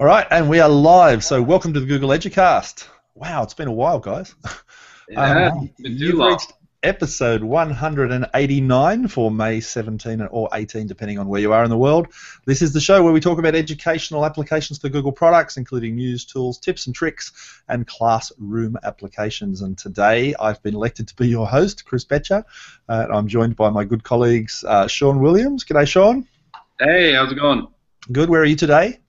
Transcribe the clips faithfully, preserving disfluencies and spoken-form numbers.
All right, and we are live, so welcome to the Google Educast. Wow, it's been a while, guys. Yeah, um, you've well. reached episode one hundred eighty-nine for May seventeenth or eighteenth, depending on where you are in the world. This is the show where we talk about educational applications for Google products, including news, tools, tips and tricks, and classroom applications. And today, I've been elected to be your host, Chris Betcher. Uh, I'm joined by my good colleagues, uh, Sean Williams. G'day, Sean. Hey, how's it going? Good. Where are you today?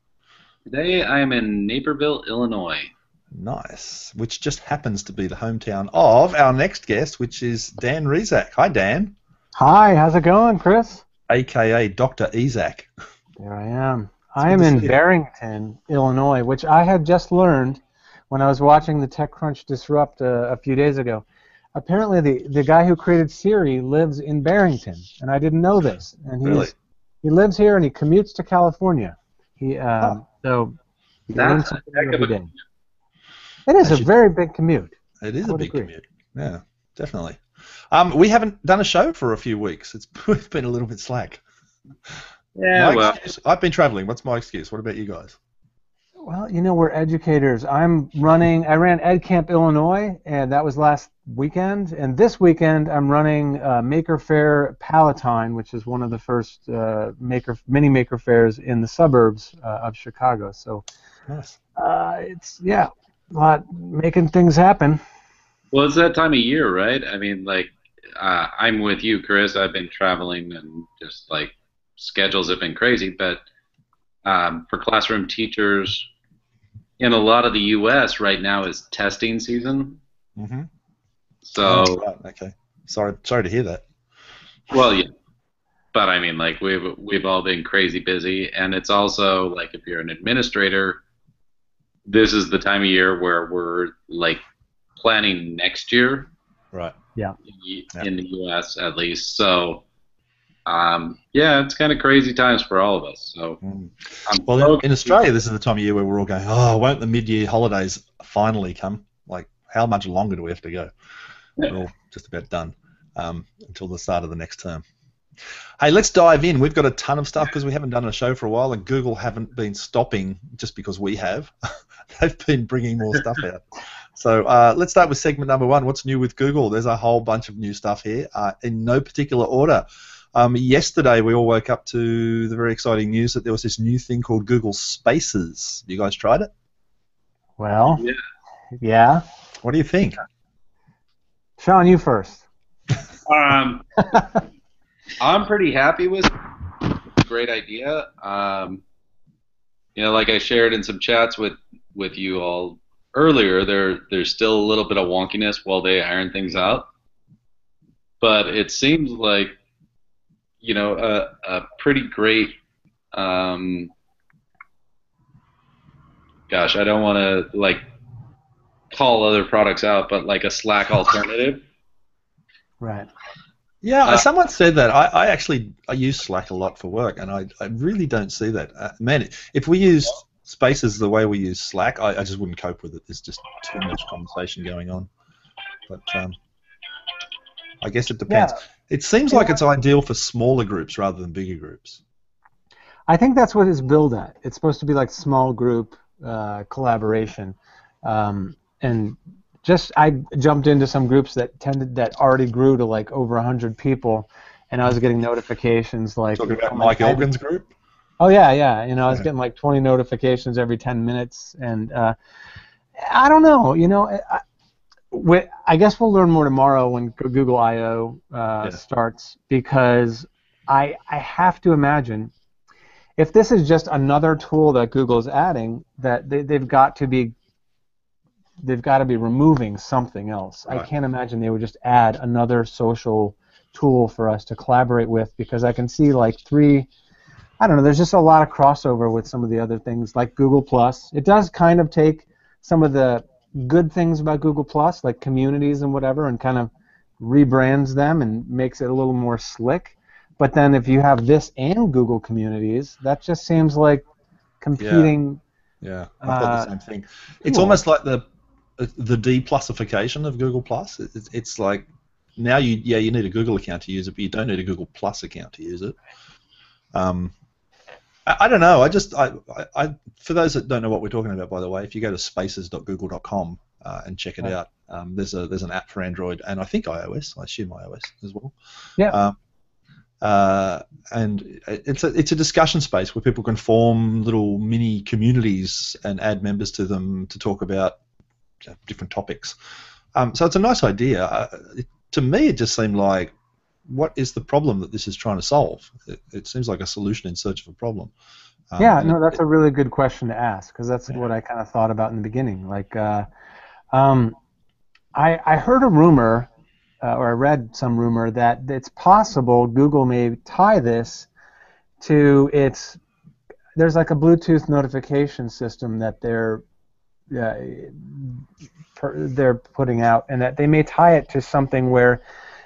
Today I am in Naperville, Illinois. Nice. Which just happens to be the hometown of our next guest, which is Dan Rezac. Hi, Dan. Hi. How's it going, Chris? A K A Doctor Ezak. There I am. I am in Barrington, Illinois, which I had just learned when I was watching the TechCrunch Disrupt a, a few days ago. Apparently the, the guy who created Siri lives in Barrington, and I didn't know this. And he's, really? He lives here, and he commutes to California. He... Uh, oh. So that's a heck of a commute. It is Actually, a very big commute. It is a big agree. commute. Yeah, definitely. Um, we haven't done a show for a few weeks. It's been a little bit slack. Yeah, my well. excuse, I've been traveling. What's my excuse? What about you guys? Well, you know, we're educators. I'm running. I ran Ed Camp Illinois, and that was last weekend. And this weekend, I'm running uh, Maker Faire Palatine, which is one of the first uh, maker mini Maker Fairs in the suburbs uh, of Chicago. So, nice. uh, it's yeah, a lot making things happen. Well, it's that time of year, right? I mean, like, uh, I'm with you, Chris. I've been traveling, and just like schedules have been crazy, but. Um, for classroom teachers in a lot of the U S right now is testing season. Mm-hmm. So okay, sorry, sorry to hear that. Well, yeah, but I mean, like we've we've all been crazy busy, and it's also like if you're an administrator, this is the time of year where we're like planning next year. Right. Yeah. In the U S at least, so. Um, yeah, it's kind of crazy times for all of us. So, mm. Well, in, in Australia, this is the time of year where we're all going, oh, won't the mid-year holidays finally come? Like, how much longer do we have to go? Yeah. We're all just about done um, until the start of the next term. Hey, let's dive in. We've got a ton of stuff because we haven't done a show for a while, and Google haven't been stopping just because we have. They've been bringing more stuff out. So uh, let's start with segment number one, what's new with Google? There's a whole bunch of new stuff here uh, in no particular order. Um, yesterday, we all woke up to the very exciting news that there was this new thing called Google Spaces. You guys tried it? Well, yeah. yeah. What do you think? Sean, you first. Um, I'm pretty happy with it. It's a great idea. Um, you know, like I shared in some chats with, with you all earlier, there there's still a little bit of wonkiness while they iron things out. But it seems like you know, a, a pretty great, um, gosh, I don't want to, like, call other products out, but, like, a Slack alternative. Right. Yeah, uh, someone said that. I, I actually I use Slack a lot for work, and I, I really don't see that. Uh, man, if we used Spaces the way we use Slack, I, I just wouldn't cope with it. There's just too much conversation going on. But um, I guess it depends. Yeah. It seems like it's ideal for smaller groups rather than bigger groups. I think that's what it's built at. It's supposed to be like small group uh, collaboration, um, and just I jumped into some groups that tended that already grew to like over a hundred people, and I was getting notifications like talking about Mike Elgin's group. Oh yeah, yeah. You know, I was getting like twenty notifications every ten minutes, and uh, I don't know. You know. I, We, I guess we'll learn more tomorrow when Google I O uh, yeah. starts, because I, I have to imagine if this is just another tool that Google is adding, that they, they've got to be they've got to be removing something else. Right. I can't imagine they would just add another social tool for us to collaborate with, because I can see like three. I don't know. There's just a lot of crossover with some of the other things like Google Plus. It does kind of take some of the good things about Google Plus, like communities and whatever, and kind of rebrands them and makes it a little more slick. But then if you have this and Google Communities, that just seems like competing. Yeah, yeah. I uh, thought the same thing. It's cool. Almost like the the de-plusification of Google Plus. It's, it's like now you yeah you need a Google account to use it, but you don't need a Google Plus account to use it. Um, I, I don't know. I just, I, I, I, for those that don't know what we're talking about, by the way, if you go to spaces dot google dot com uh, and check it right. out, um, there's a there's an app for Android and I think iOS. I assume iOS as well. Yeah. Um, uh, and it's a it's a discussion space where people can form little mini communities and add members to them to talk about different topics. Um, so it's a nice idea. Uh, it, to me, it just seemed like, what is the problem that this is trying to solve? It, it seems like a solution in search of a problem. Um, yeah, no, that's it, a really good question to ask, because that's yeah. what I kind of thought about in the beginning. Like, uh, um, I, I heard a rumor, uh, or I read some rumor, that it's possible Google may tie this to its, there's like a Bluetooth notification system that they're, uh, per, they're putting out, and that they may tie it to something where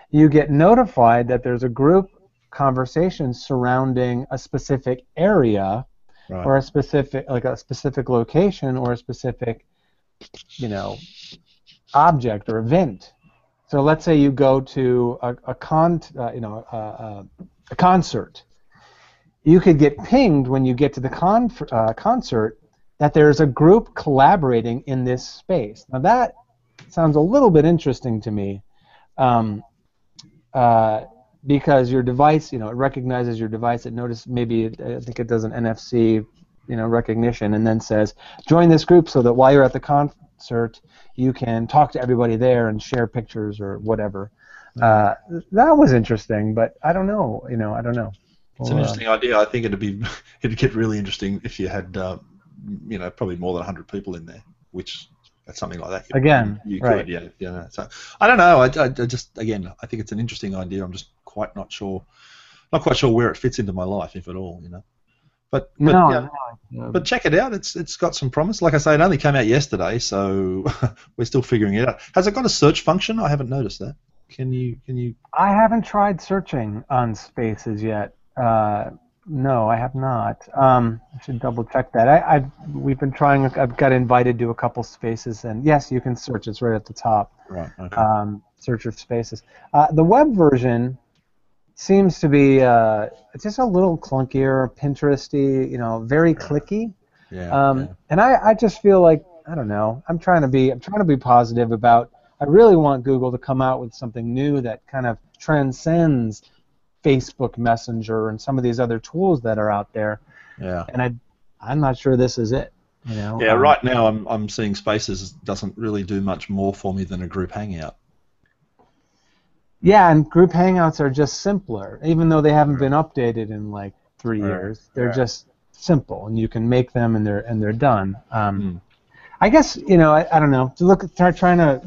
you get notified that there's a group conversation surrounding a specific area, right. or a specific, like a specific location, or a specific, you know, object or event. So let's say you go to a, a con, uh, you know, a, a, a concert. You could get pinged when you get to the con, uh, concert that there's a group collaborating in this space. Now that sounds a little bit interesting to me. Um, Uh, because your device, you know, it recognizes your device. It notices maybe it, I think it does an N F C, you know, recognition, and then says, join this group so that while you're at the concert, you can talk to everybody there and share pictures or whatever. Uh, that was interesting, but I don't know. You know, I don't know. It's an interesting uh, idea. I think it'd be, it'd get really interesting if you had, uh, you know, probably more than a hundred people in there, which. That's something like that. You, again, you could, right. yeah, yeah. So I don't know. I, I, I just again, I think it's an interesting idea. I'm just quite not sure, not quite sure where it fits into my life, if at all, you know. But but, no, yeah, no, no. but check it out. It's it's got some promise. Like I say, it only came out yesterday, so we're still figuring it out. Has it got a search function? I haven't noticed that. Can you can you? I haven't tried searching on Spaces yet. Uh, No, I have not. Um, I should double check that. I, I've we've been trying. I've got invited to a couple spaces, and yes, you can search. It's right at the top. Right. Okay. Um, search of spaces. Uh, the web version seems to be uh, just a little clunkier, Pinteresty. You know, very clicky. Yeah. Um, yeah. And I, I just feel like I don't know. I'm trying to be. I'm trying to be positive about. I really want Google to come out with something new that kind of transcends Facebook Messenger and some of these other tools that are out there, yeah. And I, I'm not sure this is it. You know. Yeah. Um, right now, I'm I'm seeing Spaces doesn't really do much more for me than a group hangout. Yeah, and group hangouts are just simpler, even though they haven't been updated in like three right. years. They're right. just simple, and you can make them, and they're and they're done. Um, mm. I guess you know. I, I don't know. To look, start trying to.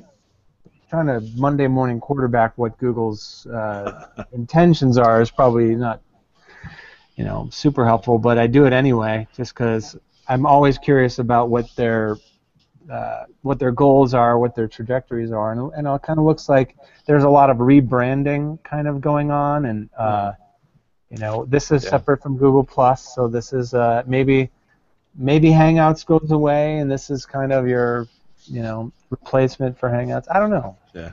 Trying to Monday morning quarterback what Google's uh, intentions are is probably not, you know, super helpful. But I do it anyway, just because I'm always curious about what their uh, what their goals are, what their trajectories are, and, and it kind of looks like there's a lot of rebranding kind of going on, and uh, you know, this is yeah. separate from Google Plus, so this is uh, maybe maybe Hangouts goes away, and this is kind of your you know, replacement for Hangouts. I don't know. Yeah.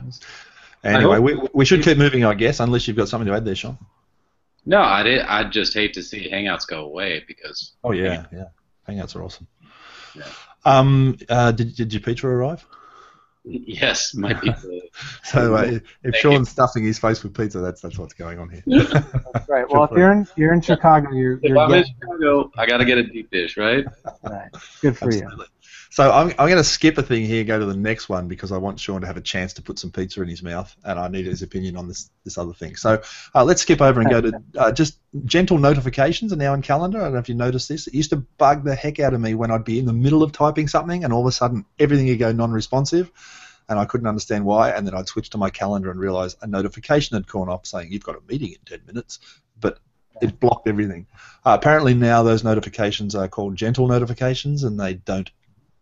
Anyway, we we should keep moving, I guess, unless you've got something to add there, Sean. No, I did. I just hate to see Hangouts go away because. Oh yeah, yeah. Hangouts are awesome. Yeah. Um. Uh. Did Did your pizza arrive? Yes, my pizza. So uh, if Sean's stuffing his face with pizza, that's that's what's going on here. That's right. Well, if you're in you're in Chicago, you're. If you're I'm in Chicago, I gotta get a deep dish, right? Right. Good for Absolutely. you. So I'm, I'm going to skip a thing here and go to the next one because I want Sean to have a chance to put some pizza in his mouth, and I need his opinion on this this other thing. So uh, let's skip over and go to uh, just gentle notifications are now in calendar. I don't know if you noticed this. It used to bug the heck out of me when I'd be in the middle of typing something, and all of a sudden everything would go non-responsive, and I couldn't understand why, and then I'd switch to my calendar and realize a notification had gone off saying, you've got a meeting in ten minutes, but it blocked everything. Uh, apparently now those notifications are called gentle notifications, and they don't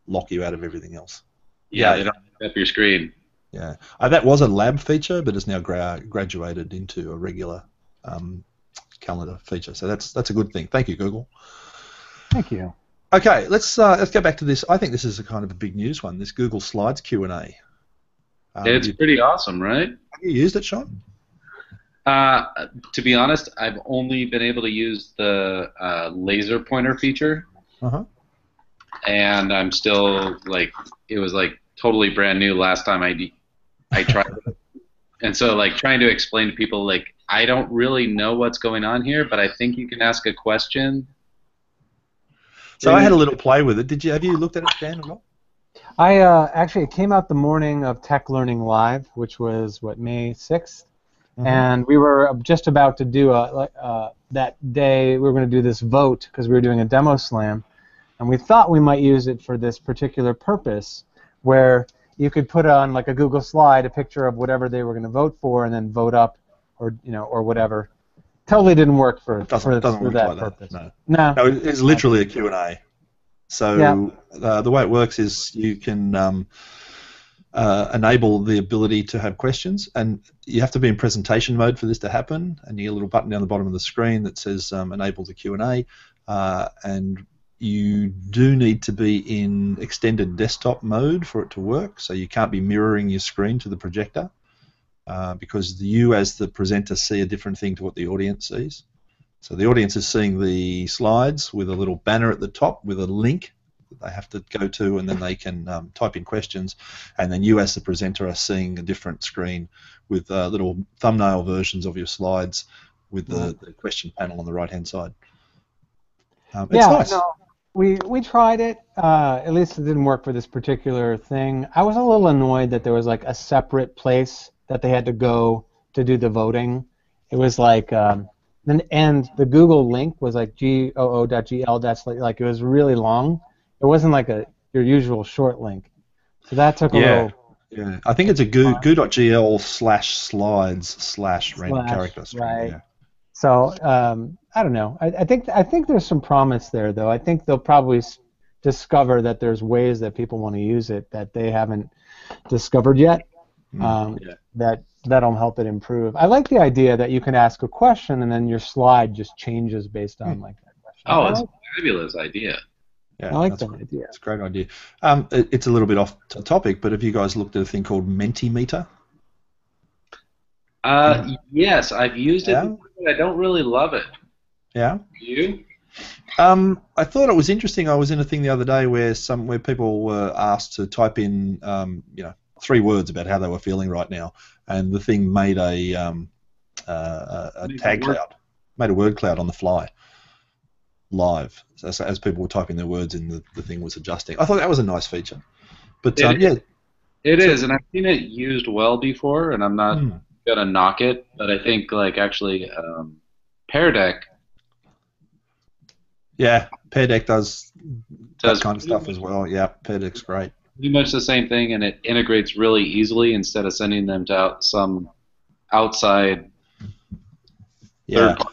lock you out of everything else. Yeah, yeah. It up your screen. Yeah, uh, that was a lab feature, but it's now gra graduated into a regular um, calendar feature. So that's that's a good thing. Thank you, Google. Thank you. Okay, let's uh, let's go back to this. I think this is a kind of a big news one. This Google Slides Q and A. Um, it's you, pretty awesome, right? Have you used it, Sean? Uh, to be honest, I've only been able to use the uh, laser pointer feature, uh-huh. and I'm still like it was like totally brand new last time I de- I tried it, and so like trying to explain to people like I don't really know what's going on here, but I think you can ask a question. So and I had a little play with it. Did you have you looked at it, Dan, at all? I uh, actually it came out the morning of Tech Learning Live, which was what May sixth. Mm-hmm. And we were just about to do a, uh, that day, we were going to do this vote because we were doing a demo slam. And we thought we might use it for this particular purpose where you could put on like a Google slide, a picture of whatever they were going to vote for and then vote up or, you know, or whatever. Totally didn't work for, doesn't, for, doesn't for work that like purpose. That, no. No. no, it's literally a Q and A. So yeah. uh, the way it works is you can... Um, Uh, enable the ability to have questions, and you have to be in presentation mode for this to happen, and you get a little button down the bottom of the screen that says um, enable the Q and A, uh, and you do need to be in extended desktop mode for it to work, so you can't be mirroring your screen to the projector uh, because you as the presenter see a different thing to what the audience sees. So the audience is seeing the slides with a little banner at the top with a link they have to go to, and then they can um, type in questions, and then you as the presenter are seeing a different screen with uh, little thumbnail versions of your slides with the, the question panel on the right hand side. Um, it's yeah, nice. No, we, we tried it, uh, at least it didn't work for this particular thing. I was a little annoyed that there was like a separate place that they had to go to do the voting. It was like um, and, and the Google link was like G O O dot G L, like it was really long. It wasn't like a your usual short link, so that took a yeah. little. Yeah, I think it's a goo goo.gl slash slides slash random character string. Right. Yeah. So um, I don't know. I, I think I think there's some promise there, though. I think they'll probably s discover that there's ways that people want to use it that they haven't discovered yet. Mm, um, yeah. That that'll help it improve. I like the idea that you can ask a question and then your slide just changes based on mm. like that question. Oh, it's a fabulous idea. Yeah, I like that idea. It's a great idea. Um, it, it's a little bit off t topic, but have you guys looked at a thing called Mentimeter? Uh, yeah. Yes, I've used yeah. it. But I don't really love it. Yeah. You? Um, I thought it was interesting. I was in a thing the other day where some where people were asked to type in, um, you know, three words about how they were feeling right now, and the thing made a um, uh, a, a tag cloud, made a word cloud on the fly. Live as, as people were typing their words in, the, the thing was adjusting. I thought that was a nice feature. But um, it, yeah, it so, is, and I've seen it used well before, and I'm not hmm. gonna knock it. But I think like actually, um, Pear Deck. Yeah, Pear Deck does, does that kind of stuff as well. Yeah, Pear Deck's great. Pretty much the same thing, and it integrates really easily instead of sending them to out some outside. Yeah. Third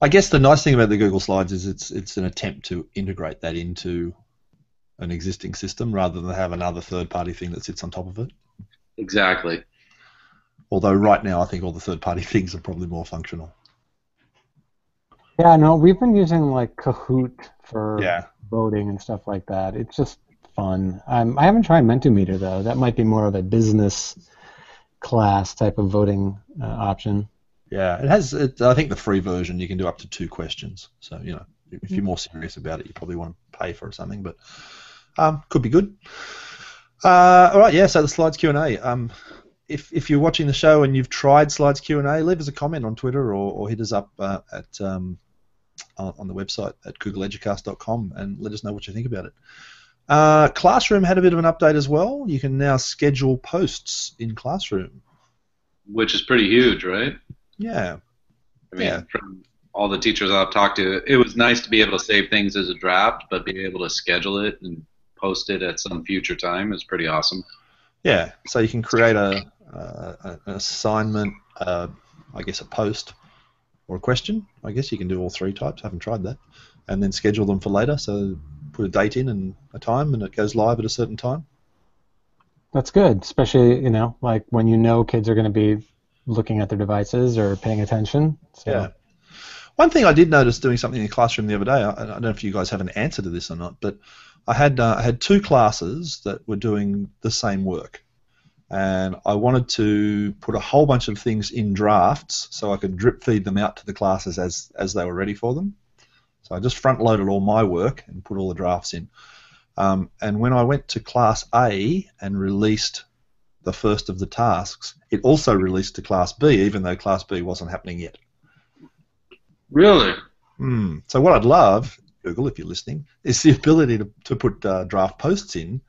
I guess the nice thing about the Google Slides is it's it's an attempt to integrate that into an existing system rather than have another third-party thing that sits on top of it. Exactly. Although right now I think all the third-party things are probably more functional. Yeah, no, we've been using like Kahoot for yeah. voting and stuff like that. It's just fun. Um, I haven't tried Mentimeter though. That might be more of a business class type of voting uh, option. Yeah, it has. It, I think the free version you can do up to two questions. So you know, if you're more serious about it, you probably want to pay for something, but um, could be good. Uh, all right, yeah. So the Slides Q and A. Um, if if you're watching the show and you've tried Slides Q and A, leave us a comment on Twitter or, or hit us up uh, at um, on the website at google educast dot com and let us know what you think about it. Uh, Classroom had a bit of an update as well. You can now schedule posts in Classroom, which is pretty huge, right? Yeah. I mean, yeah. from all the teachers I've talked to, it was nice to be able to save things as a draft, but being able to schedule it and post it at some future time is pretty awesome. Yeah, so you can create a, uh, an assignment, uh, I guess a post, or a question. I guess you can do all three types. I haven't tried that. And then schedule them for later, so put a date in and a time, and it goes live at a certain time. That's good, especially, you know, like when you know kids are going to be looking at their devices or paying attention. So. Yeah. One thing I did notice doing something in the classroom the other day, I, I don't know if you guys have an answer to this or not, but I had uh, I had two classes that were doing the same work. and I wanted to put a whole bunch of things in drafts so I could drip feed them out to the classes as, as they were ready for them. So I just front loaded all my work and put all the drafts in. Um, and when I went to Class A and released the first of the tasks, it also released to Class B, even though Class B wasn't happening yet. Really? Mm. So what I'd love, Google, if you're listening, is the ability to, to put uh, draft posts in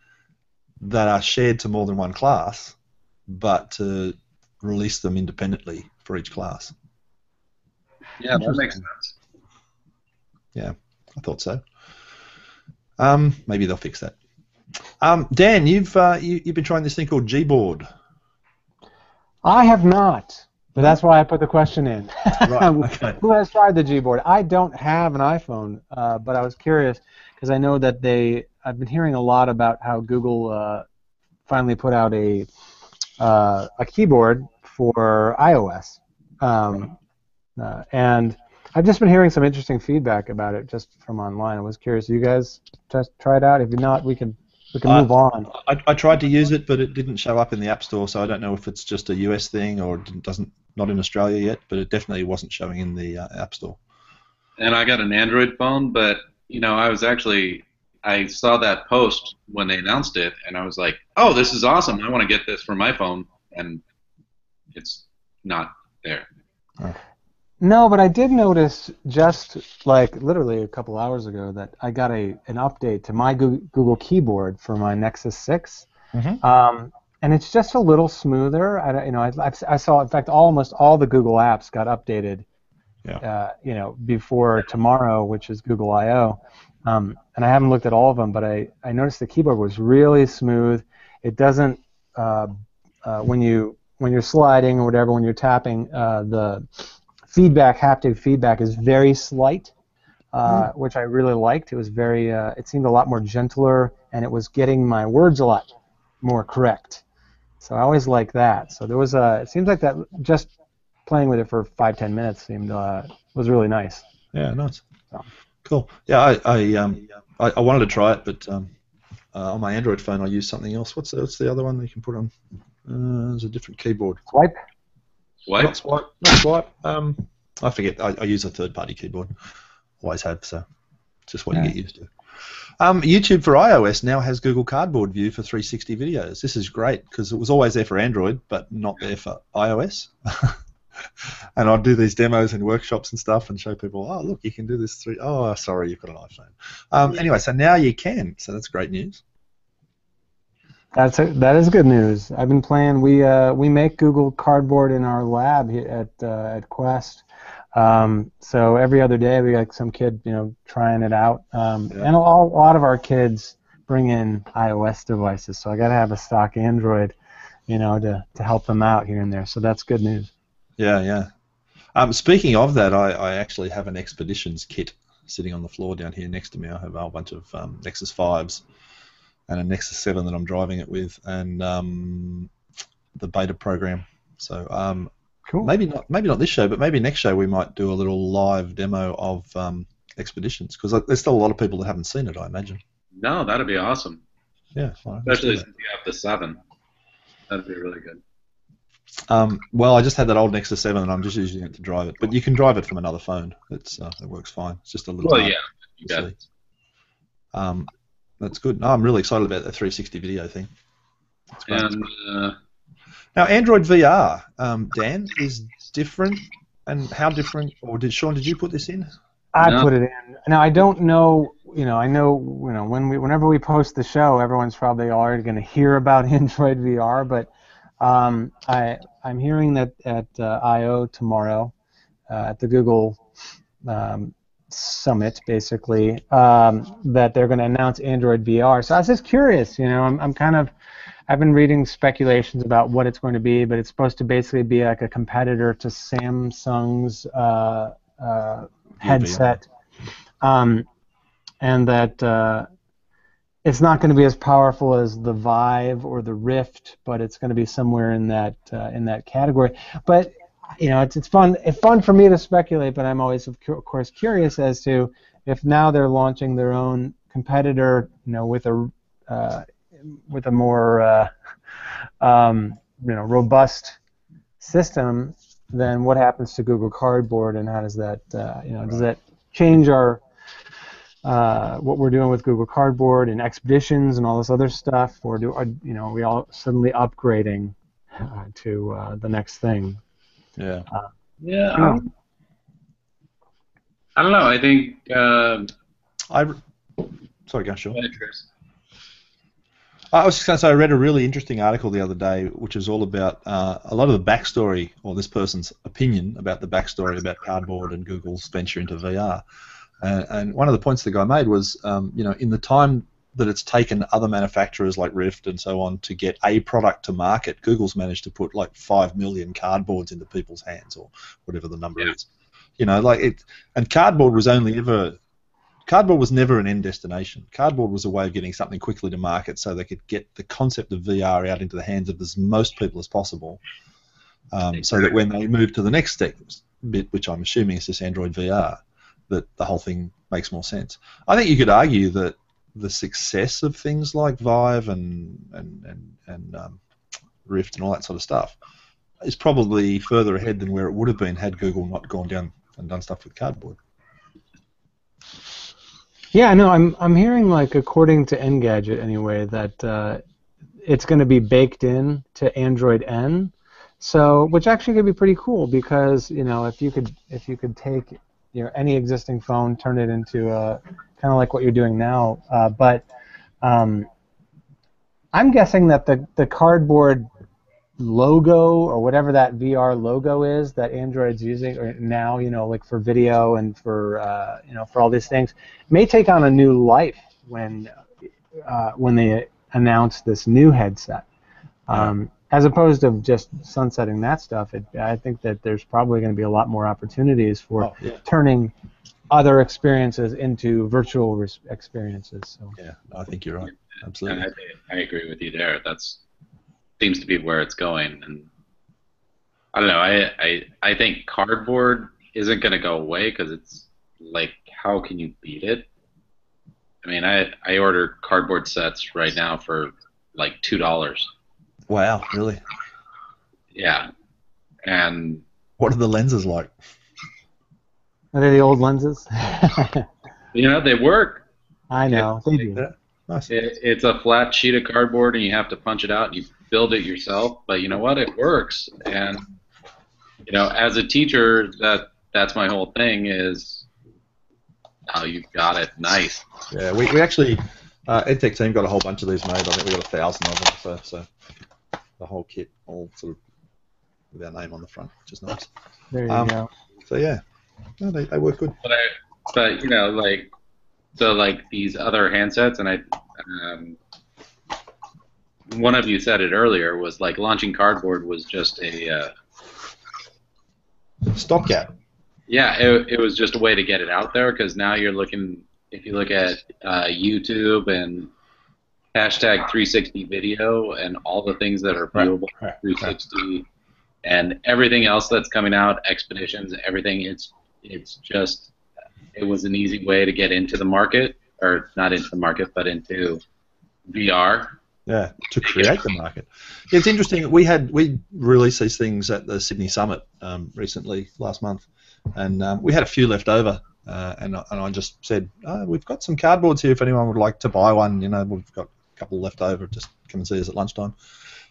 that are shared to more than one class, but to release them independently for each class. Yeah, that makes sense. Yeah, I thought so. Um, maybe they'll fix that. Um, Dan, you've uh, you, you've been trying this thing called GBoard. I have not, but that's why I put the question in. Right, okay. Who has tried the GBoard? I don't have an iPhone, uh, but I was curious because I know that they. I've been hearing a lot about how Google uh, finally put out a uh, a keyboard for iOS, um, uh, and I've just been hearing some interesting feedback about it just from online. I was curious. You guys just try it out? If you're not, we can we can move I, on. I, I tried to use it, but it didn't show up in the App Store, so I don't know if it's just a U S thing or it doesn't not in Australia yet. But it definitely wasn't showing in the uh, App Store. And I got an Android phone, but you know, I was actually I saw that post when they announced it, and I was like, "Oh, this is awesome! I want to get this for my phone," and it's not there. Oh. No, but I did notice just like literally a couple hours ago that I got a an update to my Google Keyboard for my Nexus six, mm-hmm. um, and it's just a little smoother. I you know I, I saw in fact almost all the Google apps got updated, yeah. uh, you know, before tomorrow, which is Google I O. Um, and I haven't looked at all of them, but I, I noticed the keyboard was really smooth. It doesn't uh, uh, when you when you're sliding or whatever, when you're tapping, uh, the feedback, haptic feedback is very slight, uh, which I really liked. It was very, uh, it seemed a lot more gentler, and it was getting my words a lot more correct. So I always like that. So there was a. It seems like that just playing with it for five ten minutes seemed uh, was really nice. Yeah, nice. So. Cool. Yeah, I I, um, I I wanted to try it, but um, uh, on my Android phone I use something else. What's the, what's the other one that you can put on? Uh, there's a different keyboard. Swipe. Swipe. Not swipe. Not swipe. Um, I forget. I, I use a third-party keyboard. Always have. So just what yeah. you get used to. Um, YouTube for iOS now has Google Cardboard View for three sixty videos. This is great because it was always there for Android, but not there for iOS. And I'd do these demos and workshops and stuff and show people, oh, look, you can do this through, oh, sorry, you've got an iPhone. Um, anyway, so now you can. So that's great news. That's a, that is good news. I've been playing. We uh, we make Google Cardboard in our lab at uh, at Quest. Um, so every other day we got some kid, you know, trying it out. Um, yeah. And a lot of our kids bring in iOS devices, so I got to have a stock Android, you know, to to help them out here and there. So that's good news. Yeah, yeah. Um, speaking of that, I, I actually have an Expeditions kit sitting on the floor down here next to me. I have a whole bunch of um, Nexus fives and a Nexus seven that I'm driving it with, and um, the beta program. So um, cool. Maybe not, maybe not this show, but maybe next show we might do a little live demo of um, Expeditions, because there's still a lot of people that haven't seen it, I imagine. No, that'd be awesome. Yeah, fine. Especially since you have the seven. That'd be really good. Um, well, I just had that old Nexus seven, and I'm just using it to drive it. But you can drive it from another phone. It's uh, it works fine. It's just a little. Well, yeah, you got it. Um, that's good. No, I'm really excited about the three sixty video thing. And uh, now, Android V R, um, Dan, is different, and how different? Or did Sean? Did you put this in? I no. put it in. Now I don't know. You know, I know. You know, when we, whenever we post the show, everyone's probably already going to hear about Android V R, but. Um, I, I'm hearing that at uh, I O tomorrow uh, at the Google um, Summit, basically, um, that they're going to announce Android V R. So I was just curious, you know, I'm, I'm kind of, I've been reading speculations about what it's going to be, but it's supposed to basically be like a competitor to Samsung's uh, uh, headset, um, and that uh, it's not going to be as powerful as the Vive or the Rift, but it's going to be somewhere in that uh, in that category. But you know, it's it's fun it's fun for me to speculate, but I'm always of course curious as to if now they're launching their own competitor, you know, with a uh, with a more uh, um, you know, robust system, then what happens to Google Cardboard, and how does that, uh, you know, does that change our uh, what we're doing with Google Cardboard and Expeditions and all this other stuff, or do, are, you know, are we all suddenly upgrading uh, to uh, the next thing? Yeah. Uh, yeah. You know. um, I don't know. I think. Uh, I. Sorry, Gashu. I was just going to say, I read a really interesting article the other day, which is all about uh, a lot of the backstory, or this person's opinion about the backstory about Cardboard and Google's venture into V R. Uh, and one of the points the guy made was, um, you know, in the time that it's taken other manufacturers like Rift and so on to get a product to market, Google's managed to put like five million cardboards into people's hands, or whatever the number yeah. is. You know, like it, and Cardboard was only ever. Cardboard was never an end destination. Cardboard was a way of getting something quickly to market so they could get the concept of V R out into the hands of as most people as possible, um, so that when they move to the next step, bit, which I'm assuming is this Android V R, that the whole thing makes more sense. I think you could argue that the success of things like Vive and, and, and, and um, Rift and all that sort of stuff is probably further ahead than where it would have been had Google not gone down and done stuff with Cardboard. Yeah, no, I'm I'm hearing, like, according to Engadget anyway, that uh, it's going to be baked in to Android N, so which actually could be pretty cool, because you know if you could if you could take you know any existing phone, turn it into a kind of like what you're doing now, uh, but um, I'm guessing that the the Cardboard logo, or whatever that V R logo is that Android's using or now, you know, like for video and for uh, you know for all these things, may take on a new life when uh, when they announce this new headset, um, as opposed to just sunsetting that stuff. It, I think that there's probably going to be a lot more opportunities for oh, yeah. turning other experiences into virtual res experiences. So. Yeah, I think you're right. Absolutely, I, I agree with you there. That's seems to be where it's going, and I don't know. I I, I think Cardboard isn't going to go away, because it's like, how can you beat it? I mean, I I order Cardboard sets right now for like two dollars. Wow, really? Yeah. And what are the lenses like? Are they the old lenses? You know, they work. I know. They do. Nice. It, it's a flat sheet of cardboard, and you have to punch it out, and you build it yourself, but you know what? It works. And you know, as a teacher, that that's my whole thing is how oh, you got it nice. Yeah, we we actually uh, EdTech team got a whole bunch of these made. I think we got a thousand of them. So so the whole kit, all sort of with our name on the front, which is nice. There you um, go. So yeah, no, they they work good. But I, but you know, like so like these other handsets, and I. Um, One of you said it earlier, was like launching Cardboard was just a uh, stopgap. Yeah, it, it was just a way to get it out there, because now you're looking, if you look at uh, YouTube and hashtag three sixty video and all the things that are viewable right, right, three sixty right. and everything else that's coming out, Expeditions, everything, it's, it's just, it was an easy way to get into the market, or not into the market, but into V R. Yeah, to create the market. It's interesting. We had we released these things at the Sydney Summit um, recently, last month, and um, we had a few left over. Uh, and and I just said, oh, we've got some cardboards here. If anyone would like to buy one, you know, we've got a couple left over. Just come and see us at lunchtime.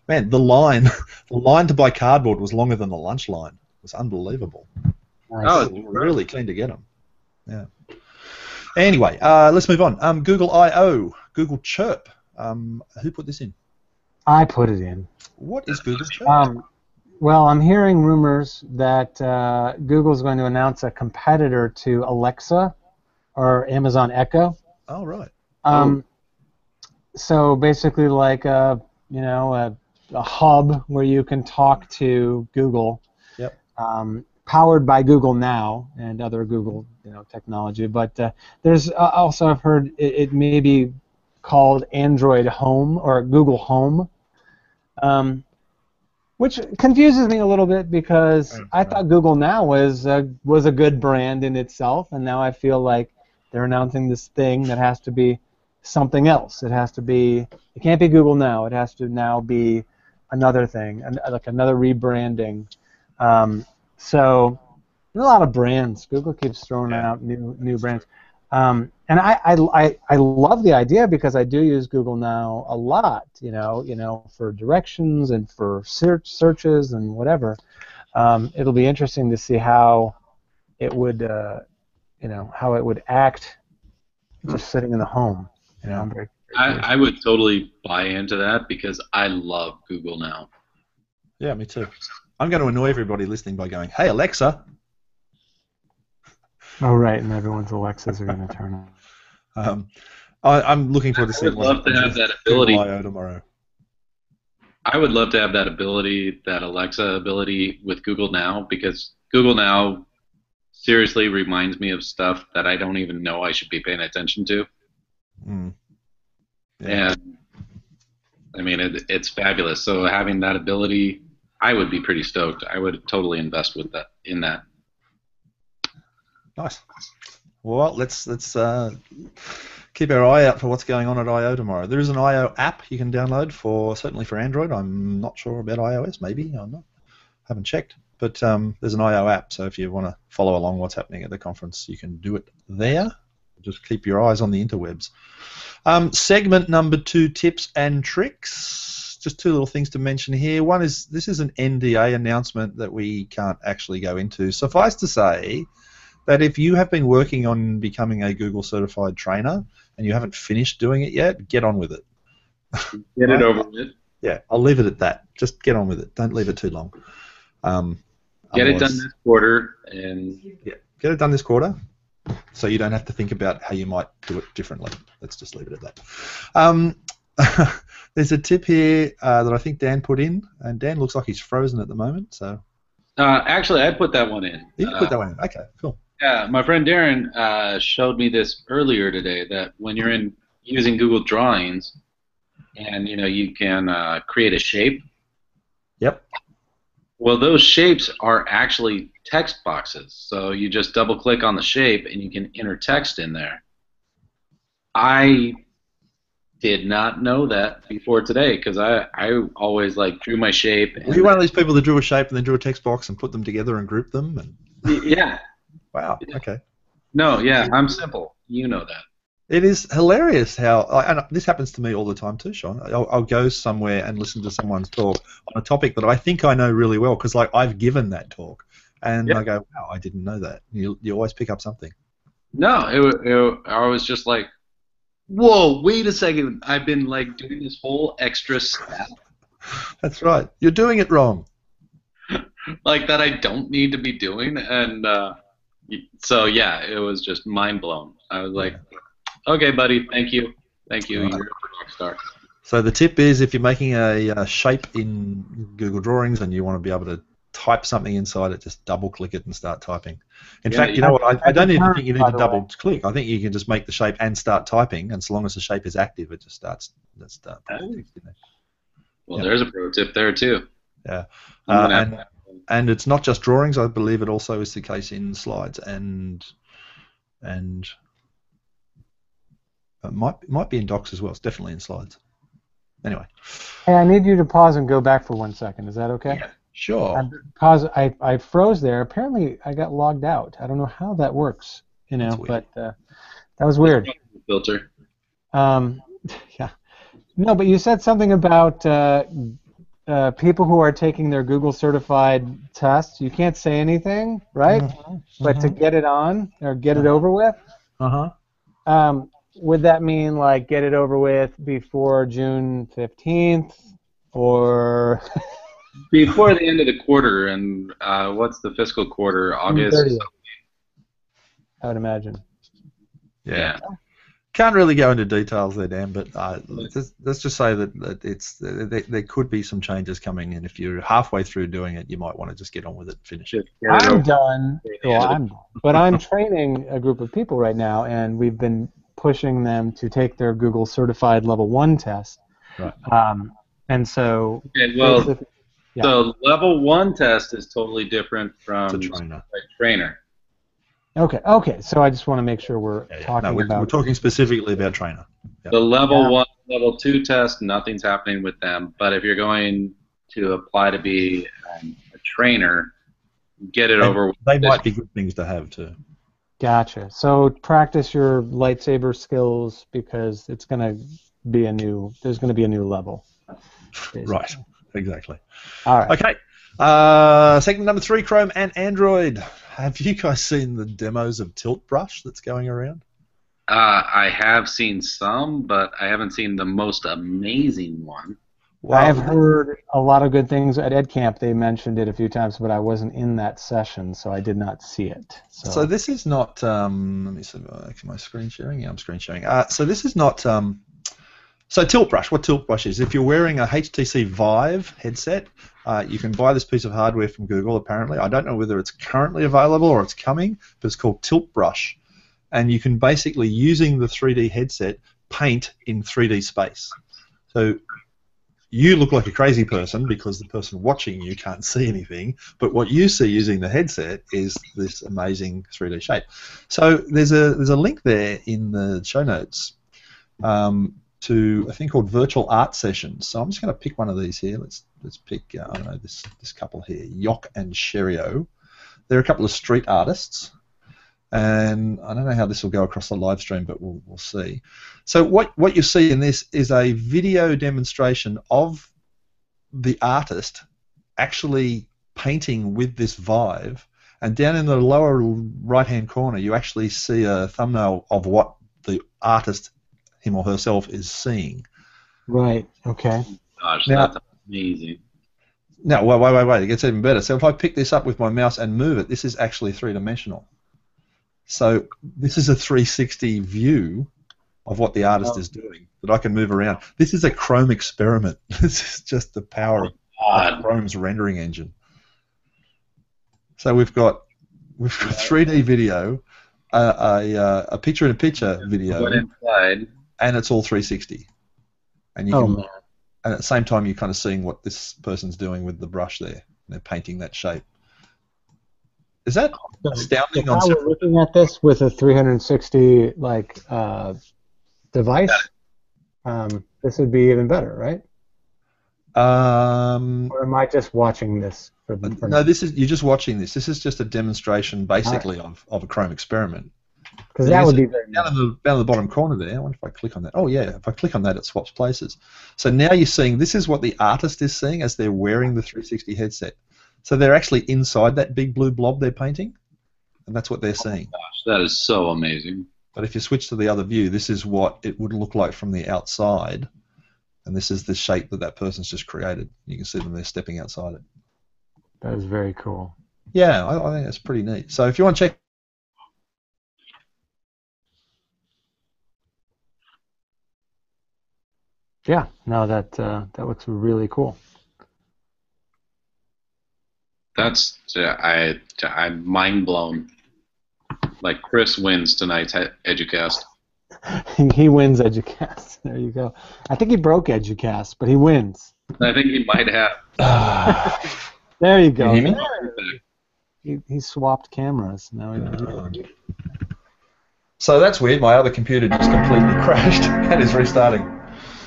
Man, the line, the line to buy cardboard was longer than the lunch line. It was unbelievable. Oh, we were really keen to get them. Yeah. Anyway, uh, let's move on. Um, Google I O, Google Chirp. Um, who put this in? I put it in. What is Google's Chirp? Um, well, I'm hearing rumors that uh, Google's going to announce a competitor to Alexa or Amazon Echo. Oh, right. Um, oh. So basically, like a you know a, a hub where you can talk to Google. Yep. Um, powered by Google Now and other Google you know technology, but uh, there's uh, also I've heard it, it may be called Android Home or Google Home, um, which confuses me a little bit, because I thought Google Now was a, was a good brand in itself, and now I feel like they're announcing this thing that has to be something else. It has to be, it can't be Google now. It has to now be another thing, an, like another rebranding. Um, so there's a lot of brands. Google keeps throwing out new new brands. Um, and I, I, I love the idea because I do use Google Now a lot, you know, you know, for directions and for search searches and whatever. Um, it'll be interesting to see how it would, uh, you know, how it would act just sitting in the home. You know, I'm very, very I, I would totally buy into that because I love Google Now. Yeah, me too. I'm going to annoy everybody listening by going, "Hey Alexa." Oh, right, and everyone's Alexas are going to turn on. Um, I, I'm looking forward to seeing. I would love to have that ability. Tomorrow. I would love to have that ability, that Alexa ability with Google Now, because Google Now seriously reminds me of stuff that I don't even know I should be paying attention to. Mm. Yeah. And, I mean, it, it's fabulous. So having that ability, I would be pretty stoked. I would totally invest with that in that. Nice. Well, let's let's uh, keep our eye out for what's going on at I O tomorrow. There is an I O app you can download for certainly for Android. I'm not sure about iOS. Maybe I'm not. Haven't checked. But um, there's an I O app, so if you want to follow along what's happening at the conference, you can do it there. Just keep your eyes on the interwebs. Um, segment number two: tips and tricks. Just two little things to mention here. One is this is an N D A announcement that we can't actually go into. Suffice to say that if you have been working on becoming a Google certified trainer and you haven't finished doing it yet, get on with it. Get it over with. Yeah, I'll leave it at that. Just get on with it. Don't leave it too long. Um, get it done this quarter. and yeah, Get it done this quarter so you don't have to think about how you might do it differently. Let's just leave it at that. Um, there's a tip here uh, that I think Dan put in, and Dan looks like he's frozen at the moment. So uh, actually, I put that one in. You uh, put that one in. Okay, cool. Yeah, my friend Darren uh, showed me this earlier today, that when you're in using Google Drawings and, you know, you can uh, create a shape. Yep. Well, those shapes are actually text boxes. So you just double-click on the shape and you can enter text in there. I did not know that before today because I, I always, like, drew my shape. And were you one of these people that drew a shape and then drew a text box and put them together and grouped them? And yeah. Wow. Okay. No, yeah, I'm simple. You know that. It is hilarious how, and this happens to me all the time too, Sean. I'll, I'll go somewhere and listen to someone's talk on a topic that I think I know really well because, like, I've given that talk, and yep. I go, "Wow, I didn't know that." You you always pick up something. No, it, it, I was just like, "Whoa, wait a second! I've been like doing this whole extra step." That's right. You're doing it wrong. Like that, I don't need to be doing, and. Uh, So yeah, it was just mind blown. I was like, "Okay, buddy, thank you, thank you, you're a rock star." So the tip is, if you're making a, a shape in Google Drawings and you want to be able to type something inside it, just double-click it and start typing. In yeah, fact, you, you know what? I, I don't even think you need to double-click. I think you can just make the shape and start typing, and so long as the shape is active, it just starts. It starts typing. Well, yeah. There's a pro tip there too. Yeah, uh, and. And it's not just drawings. I believe it also is the case in slides and and it might might be in docs as well. It's definitely in slides. Anyway. Hey, I need you to pause and go back for one second. Is that okay? Yeah, sure. I, pause. I I froze there. Apparently, I got logged out. I don't know how that works. You know, but uh, that was weird. Filter. Um. Yeah. No, but you said something about. Uh, Uh, people who are taking their Google certified tests, you can't say anything, right? Mm-hmm. But to get it on or get it over with, uh-huh. um, would that mean like get it over with before June fifteenth or before the end of the quarter? And uh, what's the fiscal quarter? August. I would imagine. Yeah. yeah. Can't really go into details there, Dan, but uh, let's, let's just say that, that it's there, there could be some changes coming in. If you're halfway through doing it, you might want to just get on with it and finish it. I'm done. Yeah, I'm, but I'm training a group of people right now, and we've been pushing them to take their Google Certified Level one test. Right. Um, and so... Okay, well, yeah. The Level one test is totally different from a trainer. trainer. Okay. Okay. So I just want to make sure we're yeah, yeah. talking no, we're, about. We're talking specifically about trainer. Yep. The level yeah. one, level two test, nothing's happening with them. But if you're going to apply to be um, a trainer, get it they, over with. They might be good things to have too. Gotcha. So practice your lightsaber skills because it's going to be a new. There's going to be a new level. Basically. Right. Exactly. All right. Okay. Uh, segment number three: Chrome and Android. Have you guys seen the demos of Tilt Brush that's going around? Uh, I have seen some, but I haven't seen the most amazing one. Well, I have heard a lot of good things at Ed Camp. They mentioned it a few times, but I wasn't in that session, so I did not see it. So, so this is not. Um, let me see. Am I screen sharing? Yeah, I'm screen sharing. Uh, so this is not. Um, So Tilt Brush, what Tilt Brush is, if you're wearing a H T C Vive headset, uh, you can buy this piece of hardware from Google, apparently. I don't know whether it's currently available or it's coming, but it's called Tilt Brush. And you can basically, using the three D headset, paint in three D space. So you look like a crazy person because the person watching you can't see anything, but what you see using the headset is this amazing three D shape. So there's a, there's a link there in the show notes. Um, to a thing called virtual art sessions. So I'm just going to pick one of these here. Let's let's pick uh, I don't know this this couple here, Yock and Sherio. They're a couple of street artists, and I don't know how this will go across the live stream, but we'll we'll see. So what what you see in this is a video demonstration of the artist actually painting with this Vive, and down in the lower right-hand corner, you actually see a thumbnail of what the artist him or herself is seeing. Right. Okay. Gosh, now, that's amazing. No, wait, wait, wait, wait. It gets even better. So if I pick this up with my mouse and move it, this is actually three-dimensional. So this is a three sixty view of what the artist oh. is doing that I can move around. This is a Chrome experiment. This is just the power of, of Chrome's rendering engine. So we've got we've got three D video, uh, a uh, a picture-in-picture video. What inside? And it's all three sixty, and you oh, can, man. and at the same time you're kind of seeing what this person's doing with the brush there. They're painting that shape. Is that so, astounding? So on how we're looking at this with a three sixty like uh, device, yeah. um, this would be even better, right? Um, or am I just watching this? For, for no, this is you're just watching this. This is just a demonstration, basically, right. of of a Chrome experiment. Because that would be very down, nice. in the, down in the bottom corner there, I wonder if I click on that. Oh, yeah, if I click on that, it swaps places. So now you're seeing this is what the artist is seeing as they're wearing the three sixty headset. So they're actually inside that big blue blob they're painting, and that's what they're seeing. Oh gosh, that is so amazing. But if you switch to the other view, this is what it would look like from the outside, and this is the shape that that person's just created. You can see them there stepping outside it. That is very cool. Yeah, I, I think that's pretty neat. So if you want to check Yeah, no, that uh, that looks really cool. That's uh, I I'm mind blown. Like Chris wins tonight's Educast. He wins Educast. There you go. I think he broke Educast, but he wins. I think he might have. There you go. You hear me? He he swapped cameras. Now he. Uh, so that's weird. My other computer just completely crashed and is restarting.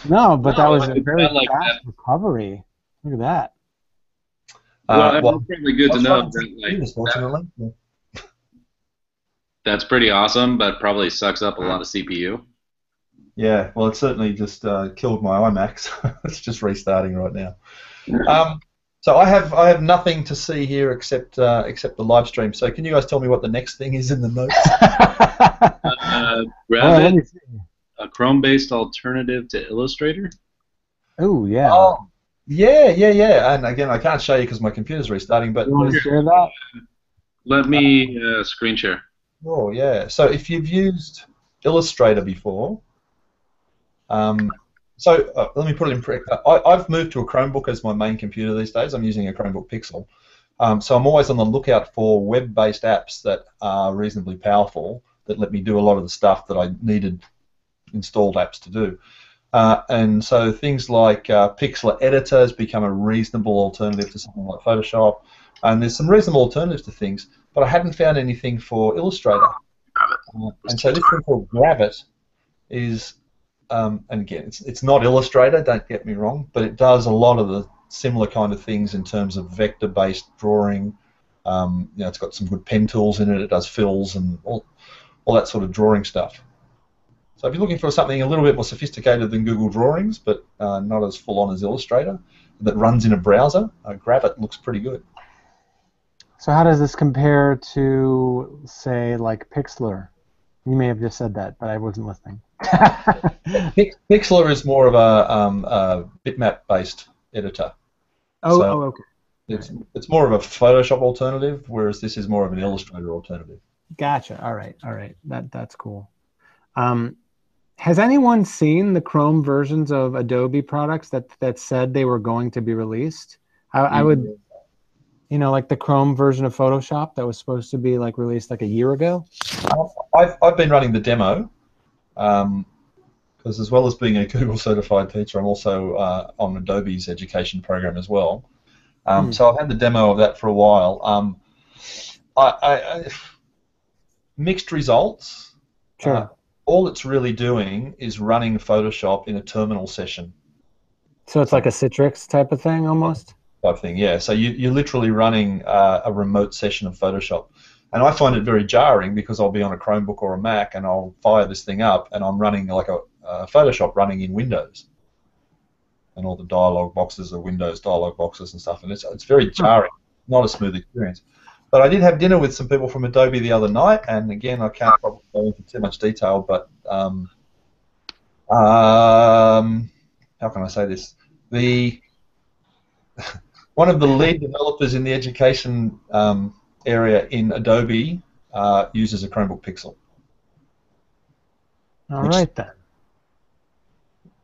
No, but no, that was like a very like fast that. recovery. Look at that. Uh, well, that's well, really good to know. That, like, that, that's pretty awesome, but probably sucks up a lot of C P U. Yeah, well, it certainly just uh, killed my iMac. So it's just restarting right now. Um, so I have I have nothing to see here except uh, except the live stream. So can you guys tell me what the next thing is in the notes? uh, uh, Gravit. Oh, a Chrome-based alternative to Illustrator? Ooh, yeah. Oh, yeah, yeah, yeah. And again, I can't show you because my computer's restarting. But you want to share that? Let me uh, screen share. Oh, yeah. So if you've used Illustrator before, um, so uh, let me put it in. I, I've moved to a Chromebook as my main computer these days. I'm using a Chromebook Pixel. Um, so I'm always on the lookout for web-based apps that are reasonably powerful that let me do a lot of the stuff that I needed installed apps to do. Uh, and so things like uh, Pixlr Editor has become a reasonable alternative to something like Photoshop. And there's some reasonable alternatives to things, but I hadn't found anything for Illustrator. Uh, and so this thing called Gravit is um, and again, it's, it's not Illustrator, don't get me wrong, but it does a lot of the similar kind of things in terms of vector-based drawing. Um, you know, it's got some good pen tools in it, it does fills and all, all that sort of drawing stuff. So if you're looking for something a little bit more sophisticated than Google Drawings, but uh, not as full-on as Illustrator, that runs in a browser, uh, Gravit looks pretty good. So how does this compare to, say, like Pixlr? You may have just said that, but I wasn't listening. Pixlr is more of a, um, a bitmap-based editor. Oh, so oh okay. It's, right. it's more of a Photoshop alternative, whereas this is more of an Illustrator alternative. Gotcha. All right. All right. That, that's cool. Um, has anyone seen the Chrome versions of Adobe products that, that said they were going to be released? I, I would, you know, like the Chrome version of Photoshop that was supposed to be like released like a year ago? I've, I've been running the demo because um, as well as being a Google certified teacher, I'm also uh, on Adobe's education program as well. Um, mm. So I've had the demo of that for a while. Um, I, I, I, mixed results. Sure. Uh, all it's really doing is running Photoshop in a terminal session. So it's like a Citrix type of thing almost? Type thing, yeah. So you, you're literally running uh, a remote session of Photoshop. And I find it very jarring because I'll be on a Chromebook or a Mac and I'll fire this thing up and I'm running like a, a Photoshop running in Windows. And all the dialog boxes are Windows dialog boxes and stuff. And it's, it's very jarring. Not a smooth experience. But I did have dinner with some people from Adobe the other night, and again, I can't probably go into too much detail, but um, um, how can I say this? The one of the lead developers in the education um, area in Adobe uh, uses a Chromebook Pixel. All which, right then.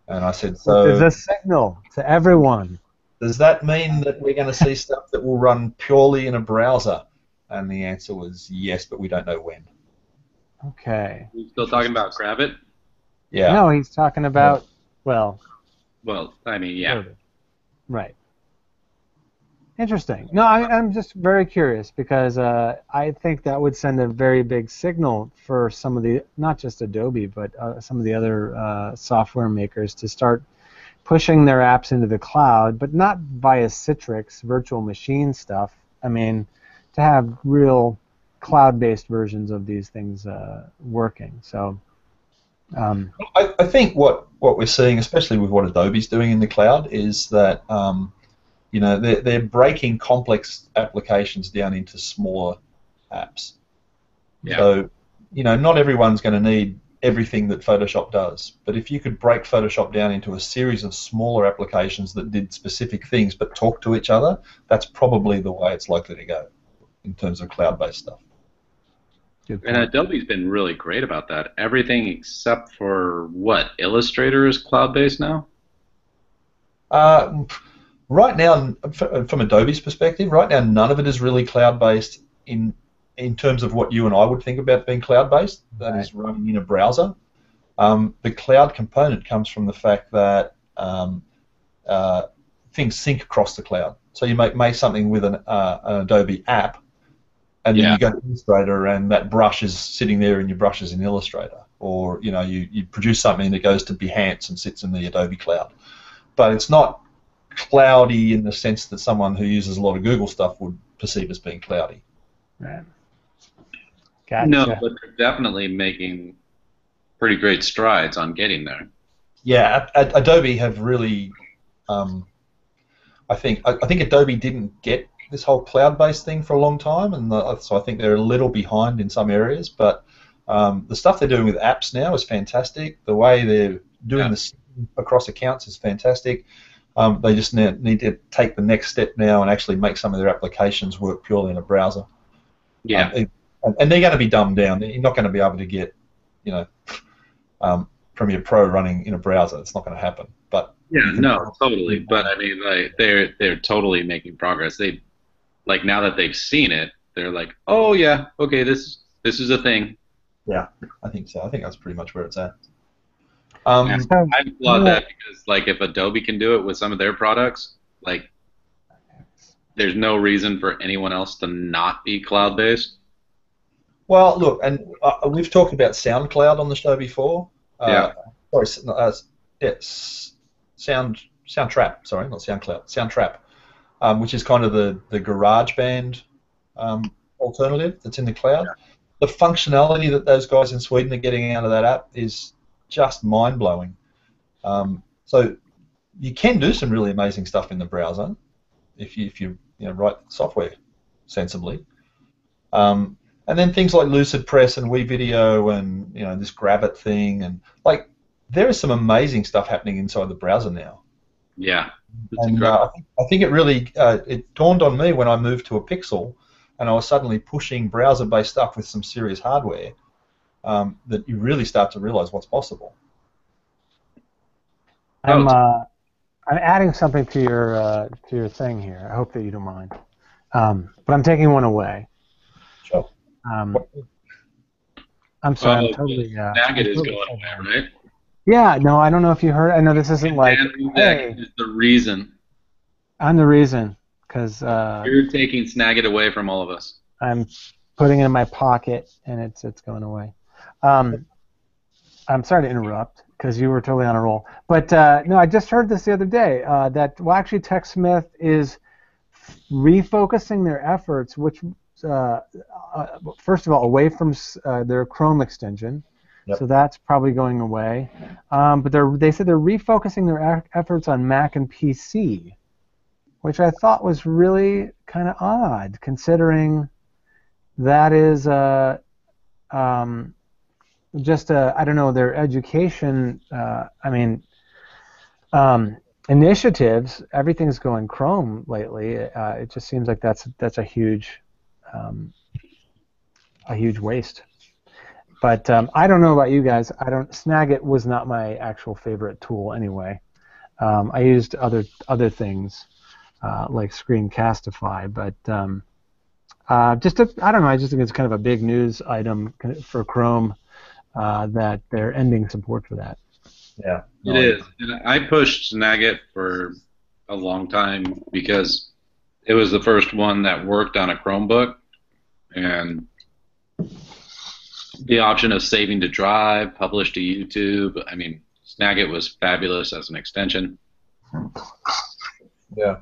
And I said, so there's a signal to everyone. Does that mean that we're going to see stuff that will run purely in a browser? And the answer was yes, but we don't know when. Okay. Are you still talking about Gravit? Yeah. No, he's talking about, well... Well, I mean, yeah. Right. Interesting. No, I, I'm just very curious because uh, I think that would send a very big signal for some of the, not just Adobe, but uh, some of the other uh, software makers to start pushing their apps into the cloud, but not via Citrix virtual machine stuff. I mean, to have real cloud-based versions of these things uh, working. So, um, I, I think what what we're seeing, especially with what Adobe's doing in the cloud, is that um, you know they're they're breaking complex applications down into smaller apps. Yeah. So, you know, not everyone's going to need everything that Photoshop does. But if you could break Photoshop down into a series of smaller applications that did specific things but talk to each other, that's probably the way it's likely to go in terms of cloud-based stuff. And Adobe's been really great about that. Everything except for, what, Illustrator is cloud-based now? Uh, right now, from Adobe's perspective, right now none of it is really cloud-based in in terms of what you and I would think about being cloud-based, that right. is running in a browser. Um, the cloud component comes from the fact that um, uh, things sync across the cloud. So you make, make something with an, uh, an Adobe app, and then yeah. you go to Illustrator, and that brush is sitting there, and your brush is in Illustrator. Or you know, you, you produce something that goes to Behance and sits in the Adobe cloud. But it's not cloudy in the sense that someone who uses a lot of Google stuff would perceive as being cloudy. Right. Gotcha. No, but they're definitely making pretty great strides on getting there. Yeah, Ad Adobe have really, um, I think, I, I think Adobe didn't get this whole cloud-based thing for a long time, and the, so I think they're a little behind in some areas. But um, the stuff they're doing with apps now is fantastic. The way they're doing yeah. this across accounts is fantastic. Um, they just ne need to take the next step now and actually make some of their applications work purely in a browser. Yeah. Um, it, and they're going to be dumbed down. You're not going to be able to get, you know, um, Premiere Pro running in a browser. It's not going to happen. But yeah, no, totally. But I mean, like they're they're totally making progress. They, like now that they've seen it, they're like, oh yeah, okay, this this is a thing. Yeah, I think so. I think that's pretty much where it's at. Um, yeah, I applaud that because, like, if Adobe can do it with some of their products, like, there's no reason for anyone else to not be cloud-based. Well, look, and uh, we've talked about SoundCloud on the show before. Uh, yeah. or uh, yeah, sound Soundtrap, sorry, not SoundCloud, Soundtrap, um, which is kind of the the GarageBand um, alternative that's in the cloud. Yeah. The functionality that those guys in Sweden are getting out of that app is just mind-blowing. Um, so you can do some really amazing stuff in the browser if you if you, you know, write software sensibly. Um, and then things like LucidPress and WeVideo and you know this Gravit thing and like there is some amazing stuff happening inside the browser now. Yeah, and, uh, I, think, I think it really uh, it dawned on me when I moved to a Pixel, and I was suddenly pushing browser-based stuff with some serious hardware. Um, that you really start to realize what's possible. I'm uh, I'm adding something to your uh, to your thing here. I hope that you don't mind, um, but I'm taking one away. Sure. Um, I'm sorry. Well, I'm totally. Uh, Snagit is totally going away, right? Yeah, no, I don't know if you heard. I know this isn't like. Hey, is the reason. I'm the reason, because. Uh, You're taking Snagit away from all of us. I'm putting it in my pocket, and it's it's going away. Um, I'm sorry to interrupt, because you were totally on a roll. But uh, no, I just heard this the other day uh, that well, actually, TechSmith is refocusing their efforts, which uh, uh, first of all, away from uh, their Chrome extension. Yep. So that's probably going away. Um, but they're, they said they're refocusing their efforts on Mac and P C, which I thought was really kind of odd, considering that is uh, um, just a, I don't know, their education, uh, I mean, um, initiatives, everything's going Chrome lately. Uh, it just seems like that's, that's a huge, um, a huge waste. But um, I don't know about you guys. I don't. Snagit was not my actual favorite tool anyway. Um, I used other other things uh, like Screencastify, but um, uh, just a, I don't know. I just think it's kind of a big news item for Chrome uh, that they're ending support for that. Yeah, it is. And I pushed Snagit for a long time because it was the first one that worked on a Chromebook, and the option of saving to Drive, publish to YouTube. I mean, Snagit was fabulous as an extension. Yeah.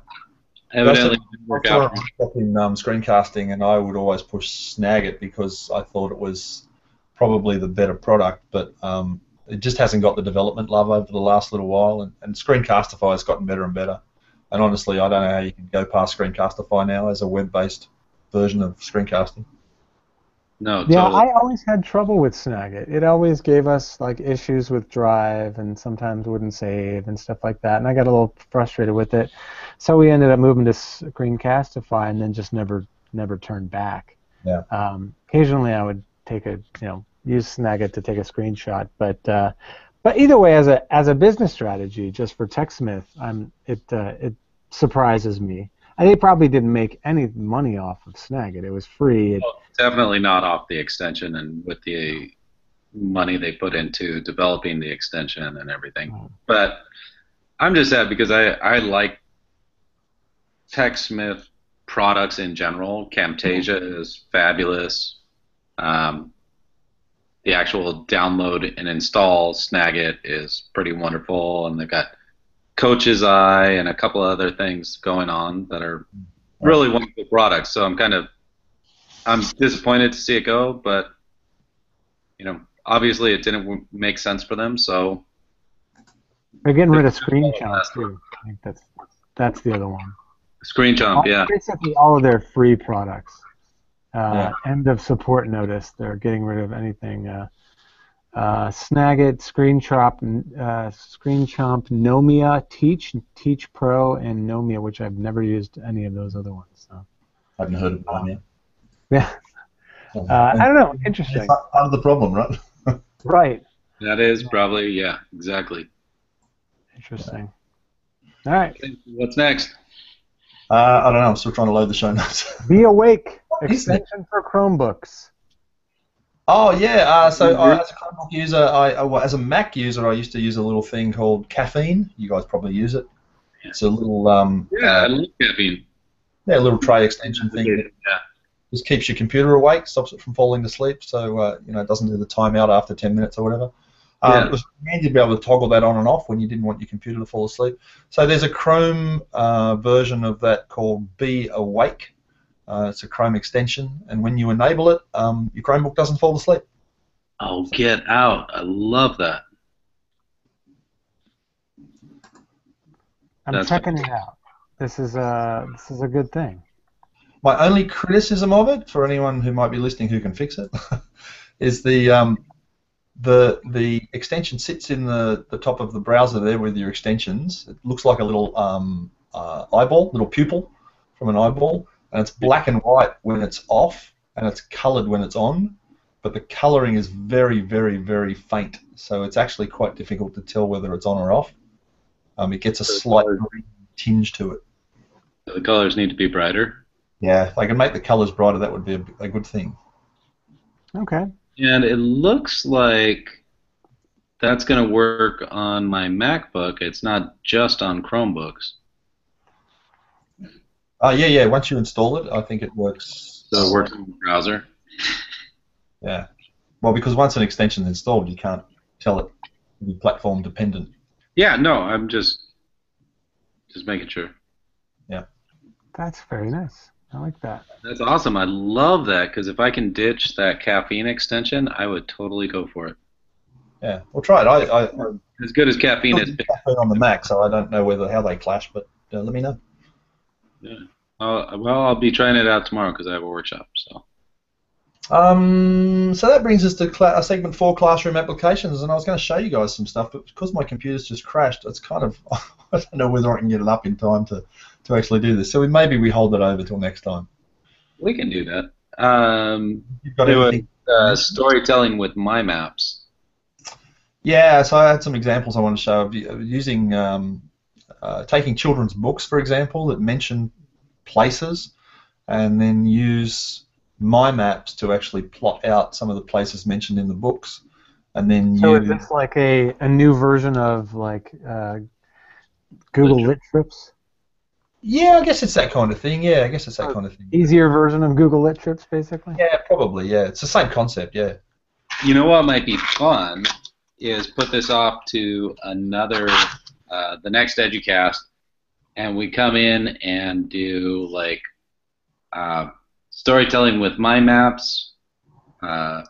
Evidently, that's didn't work out. In um, screencasting, and I would always push Snagit because I thought it was probably the better product, but um, it just hasn't got the development love over the last little while, and, and Screencastify has gotten better and better. And honestly, I don't know how you can go past Screencastify now as a web-based version of screencasting. No, totally. Yeah, I always had trouble with Snagit. It always gave us like issues with Drive, and sometimes wouldn't save and stuff like that. And I got a little frustrated with it, so we ended up moving to Screencastify, and then just never, never turned back. Yeah. Um, occasionally, I would take a, you know, use Snagit to take a screenshot, but uh, but either way, as a as a business strategy, just for TechSmith, I'm it uh, it surprises me. And they probably didn't make any money off of Snagit. It was free. It, well, definitely not off the extension, and with the money they put into developing the extension and everything. Oh. But I'm just sad because I, I like TechSmith products in general. Camtasia is fabulous. Um, the actual download and install Snagit is pretty wonderful, and they've got Coach's Eye and a couple of other things going on that are really wonderful products. So I'm kind of I'm disappointed to see it go, but you know, obviously it didn't make sense for them. So they're getting rid of Screen Chomp too. I think that's that's the other one. Screen Chomp, yeah. Basically all of their free products. Uh, yeah. End of support notice. They're getting rid of anything. Uh, Uh, Snagit, Screen Chomp, uh, Screen Chomp, Nomia, Teach, Teach Pro, and Nomia, which I've never used any of those other ones. So. I haven't heard of Nomia. Yeah. Uh, I don't know. Interesting. It's part of the problem, right? Right. That is probably, yeah, exactly. Interesting. All right. What's next? Uh, I don't know. I'm still trying to load the show notes. Be Awake, extension for Chromebooks. Oh yeah, uh, so I, as a Chromebook user, I, I, as a Mac user, I used to use a little thing called Caffeine. You guys probably use it. It's a little um, yeah, I love Caffeine. Yeah, a little tray extension thing. That yeah, just keeps your computer awake, stops it from falling to sleep, so uh, you know it doesn't do the timeout after ten minutes or whatever. Um, yeah. It was handy to be able to toggle that on and off when you didn't want your computer to fall asleep. So there's a Chrome uh, version of that called Be Awake. Uh, it's a Chrome extension, and when you enable it, um, your Chromebook doesn't fall asleep. Oh, get out. I love that. I'm That's checking it out. This is, a, this is a good thing. My only criticism of it, for anyone who might be listening who can fix it, is the... Um, The the extension sits in the, the top of the browser there with your extensions. It looks like a little um, uh, eyeball, little pupil from an eyeball, and it's black and white when it's off, and it's coloured when it's on. But the colouring is very, very, very faint, so it's actually quite difficult to tell whether it's on or off. Um, it gets a slight green tinge to it. So the colours need to be brighter. Yeah, if I can make the colours brighter, that would be a, a good thing. Okay. And it looks like that's going to work on my MacBook. It's not just on Chromebooks. Uh, yeah, yeah. Once you install it, I think it works. So it works in the browser? Yeah. Well, because once an extension is installed, you can't tell it to be platform dependent. Yeah, no, I'm just just making sure. Yeah. That's very nice. I like that. That's awesome. I love that, because if I can ditch that Caffeine extension, I would totally go for it. Yeah, we'll try it. I, I, I as good as Caffeine is. Caffeine on the Mac, so I don't know whether how they clash, but uh, let me know. Yeah. Uh, well, I'll be trying it out tomorrow because I have a workshop. So. Um. So that brings us to cla segment four, classroom applications, and I was going to show you guys some stuff, but because my computer's just crashed, it's kind of I don't know whether I can get it up in time to. To actually do this, so we, maybe we hold it over till next time. We can do that. Um, You've got it was, uh, storytelling with My Maps. Yeah, so I had some examples I want to show of using um, uh, taking children's books, for example, that mention places, and then use My Maps to actually plot out some of the places mentioned in the books, and then. So is this like a a new version of like uh, Google Lit Trips? Yeah, I guess it's that kind of thing. Yeah, I guess it's that kind of thing. Easier version of Google Lit Trips, basically? Yeah, probably, yeah. It's the same concept, yeah. You know what might be fun is put this off to another, uh, the next Educast, and we come in and do, like, uh, storytelling with My Maps, uh,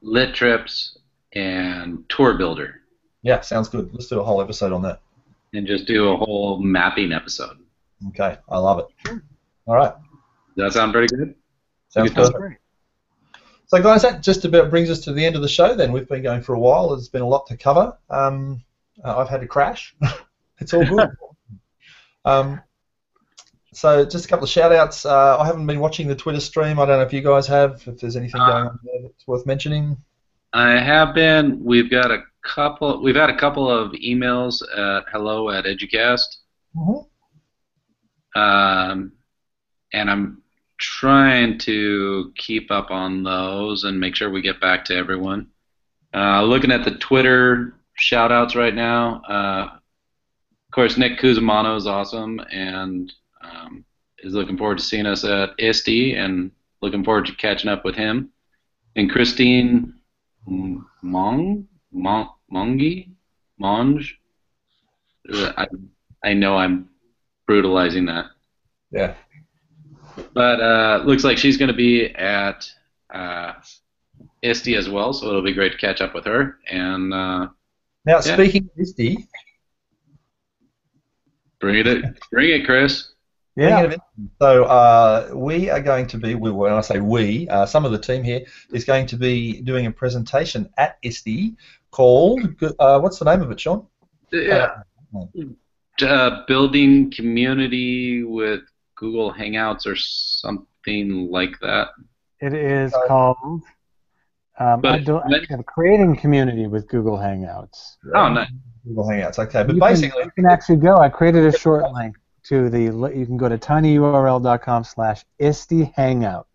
Lit Trips, and Tour Builder. Yeah, sounds good. Let's do a whole episode on that. And just do a whole mapping episode. Okay, I love it. Sure. All right. Does that sound pretty good? Sounds good. Great. So, guys, that just about brings us to the end of the show then. We've been going for a while. There's been a lot to cover. Um, I've had a crash. It's all good. um, so, just a couple of shout-outs. Uh, I haven't been watching the Twitter stream. I don't know if you guys have, if there's anything uh, going on there that's worth mentioning. I have been. We've got a couple. We've had a couple of emails at hello at Educast, mm-hmm. um, and I'm trying to keep up on those and make sure we get back to everyone. Uh, looking at the Twitter shout-outs right now, uh, of course Nick Cusimano is awesome and um, is looking forward to seeing us at I S T E and looking forward to catching up with him. And Christine Mong? Mon Mongi? Monge? I, I know I'm brutalizing that. Yeah. But uh, looks like she's going to be at uh, I S T E as well, so it'll be great to catch up with her. And uh, now, yeah. Speaking of I S T E... Bring it, bring it, Chris. Yeah. So uh, we are going to be, we, when I say we, uh, some of the team here is going to be doing a presentation at I S T E called, uh, what's the name of it, Sean? Yeah. Uh, building Community with Google Hangouts or something like that. It is uh, called um, but, I I Creating Community with Google Hangouts. Oh, nice. Google Hangouts, okay. But you basically... Can, you can actually go. I created a short link. To the you can go to tinyurl dot com slash I S T E hangout.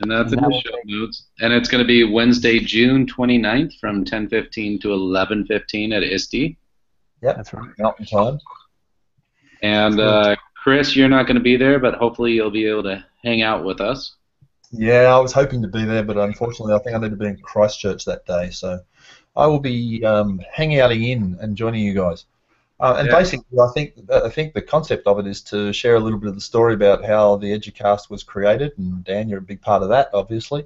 And that's and in that the show take... notes. And it's going to be Wednesday, June twenty-ninth from ten fifteen to eleven fifteen at I S T E. Yeah, that's right. And uh, Chris, you're not going to be there, but hopefully you'll be able to hang out with us. Yeah, I was hoping to be there, but unfortunately I think I need to be in Christchurch that day. So I will be um, hanging outing in and joining you guys. Uh, and yeah. basically, I think I think the concept of it is to share a little bit of the story about how the Educast was created, and Dan, you're a big part of that, obviously.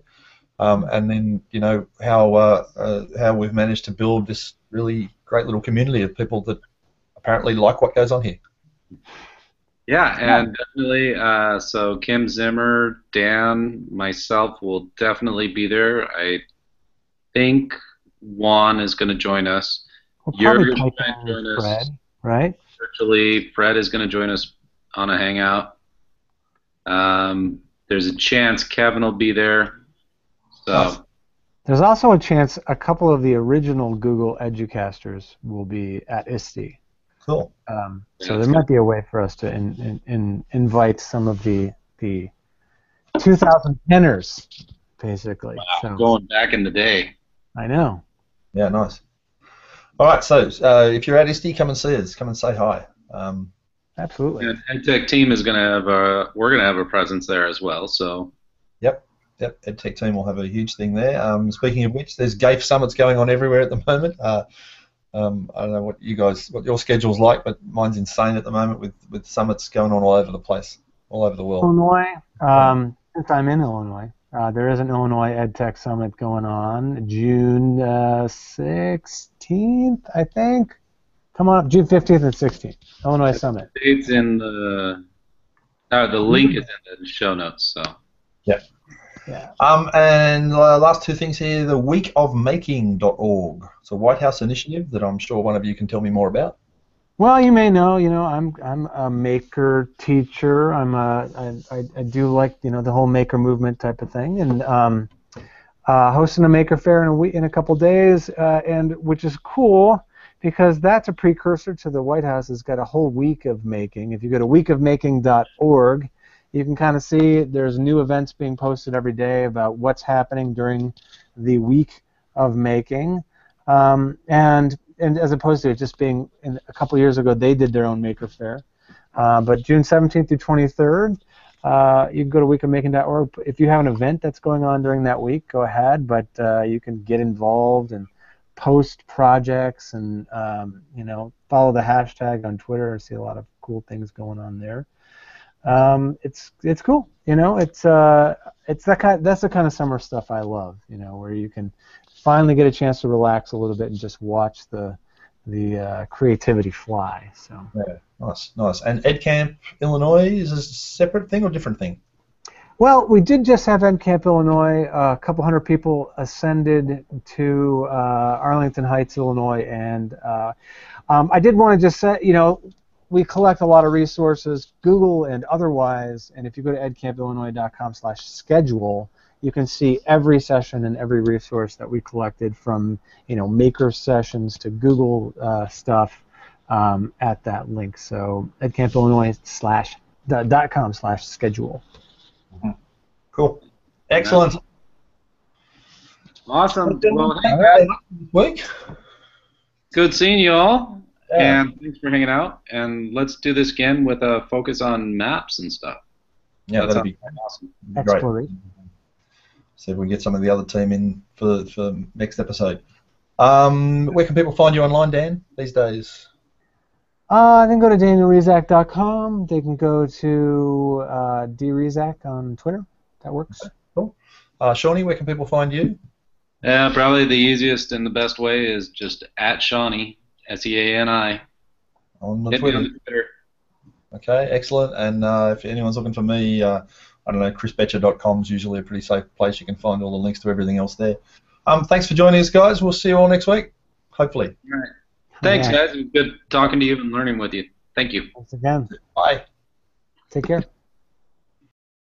Um, and then, you know, how uh, uh, how we've managed to build this really great little community of people that apparently like what goes on here. Yeah, and definitely. Uh, so Kim Zimmer, Dan, myself will definitely be there. I think Juan is going to join us. We'll You're going to join us, Fred, right? Virtually, Fred is going to join us on a hangout. Um, there's a chance Kevin will be there. So there's also a chance a couple of the original Google Educasters will be at I S T E. Cool. Um, so yeah, there might good. be a way for us to in, in, in invite some of the the two thousand teners, basically. Wow, so, going back in the day. I know. Yeah, nice. All right, so uh, if you're at I S T E, come and see us. Come and say hi. Um, Absolutely. And EdTech team is going to have a we're going to have a presence there as well. So. Yep. Yep, EdTech team will have a huge thing there. Um, speaking of which, there's GAFE summits going on everywhere at the moment. Uh, um, I don't know what you guys, what your schedule's like, but mine's insane at the moment with, with summits going on all over the place, all over the world. Illinois, um, since I'm in Illinois, uh, there is an Illinois EdTech summit going on June uh, sixteenth, I think. Come on up, June fifteenth and sixteenth, Illinois the summit. It's in the, uh, the link is in the show notes, so. Yep. Yeah. Um, and uh, last two things here, the week of making dot org. It's a White House initiative that I'm sure one of you can tell me more about. Well, you may know, you know, I'm I'm a maker teacher. I'm a I, I, I do like, you know, the whole maker movement type of thing, and um, uh, hosting a maker fair in a week, in a couple days, uh, and which is cool because that's a precursor to the White House. It's got a whole week of making. If you go to week of making dot org. You can kind of see there's new events being posted every day about what's happening during the week of making, um, and and as opposed to it just being in, a couple years ago they did their own maker fair, uh, but June seventeenth through twenty-third, uh, you can go to week of making dot org. If you have an event that's going on during that week, go ahead, but uh, you can get involved and post projects and um, you know, follow the hashtag on Twitter and see a lot of cool things going on there. Um, it's it's cool, you know. It's uh, it's that kind. That's the kind of summer stuff I love, you know, where you can finally get a chance to relax a little bit and just watch the the uh, creativity fly. So yeah, nice, nice. And Ed Camp Illinois is a separate thing or different thing? Well, we did just have Ed Camp Illinois. A couple hundred people ascended to uh, Arlington Heights, Illinois, and uh, um, I did want to just say, you know, we collect a lot of resources, Google and otherwise, and if you go to ed camp illinois dot com slash schedule, you can see every session and every resource that we collected, from, you know, maker sessions to Google uh, stuff um, at that link. So ed camp illinois dot com slash schedule. Mm-hmm. Cool. Excellent. Awesome. Well, hey, guys. Week. Good seeing you all. And thanks for hanging out. And let's do this again with a focus on maps and stuff. Yeah, that'd be awesome. Exploration. See if we can get some of the other team in for for next episode. Um, where can people find you online, Dan, these days? Uh, they can go to daniel rezac dot com. They can go to uh, drezac on Twitter. That works. Okay, cool. Uh, Shawnee, where can people find you? Yeah, probably the easiest and the best way is just at Shawnee. S E A N I. On the Hit Twitter. Me on the Twitter. Okay, excellent. And uh, if anyone's looking for me, uh, I don't know, chris betcher dot com is usually a pretty safe place. You can find all the links to everything else there. Um, thanks for joining us, guys. We'll see you all next week, hopefully. All right. Thanks, all right. guys. It was good talking to you and learning with you. Thank you. Thanks again. Bye. Take care.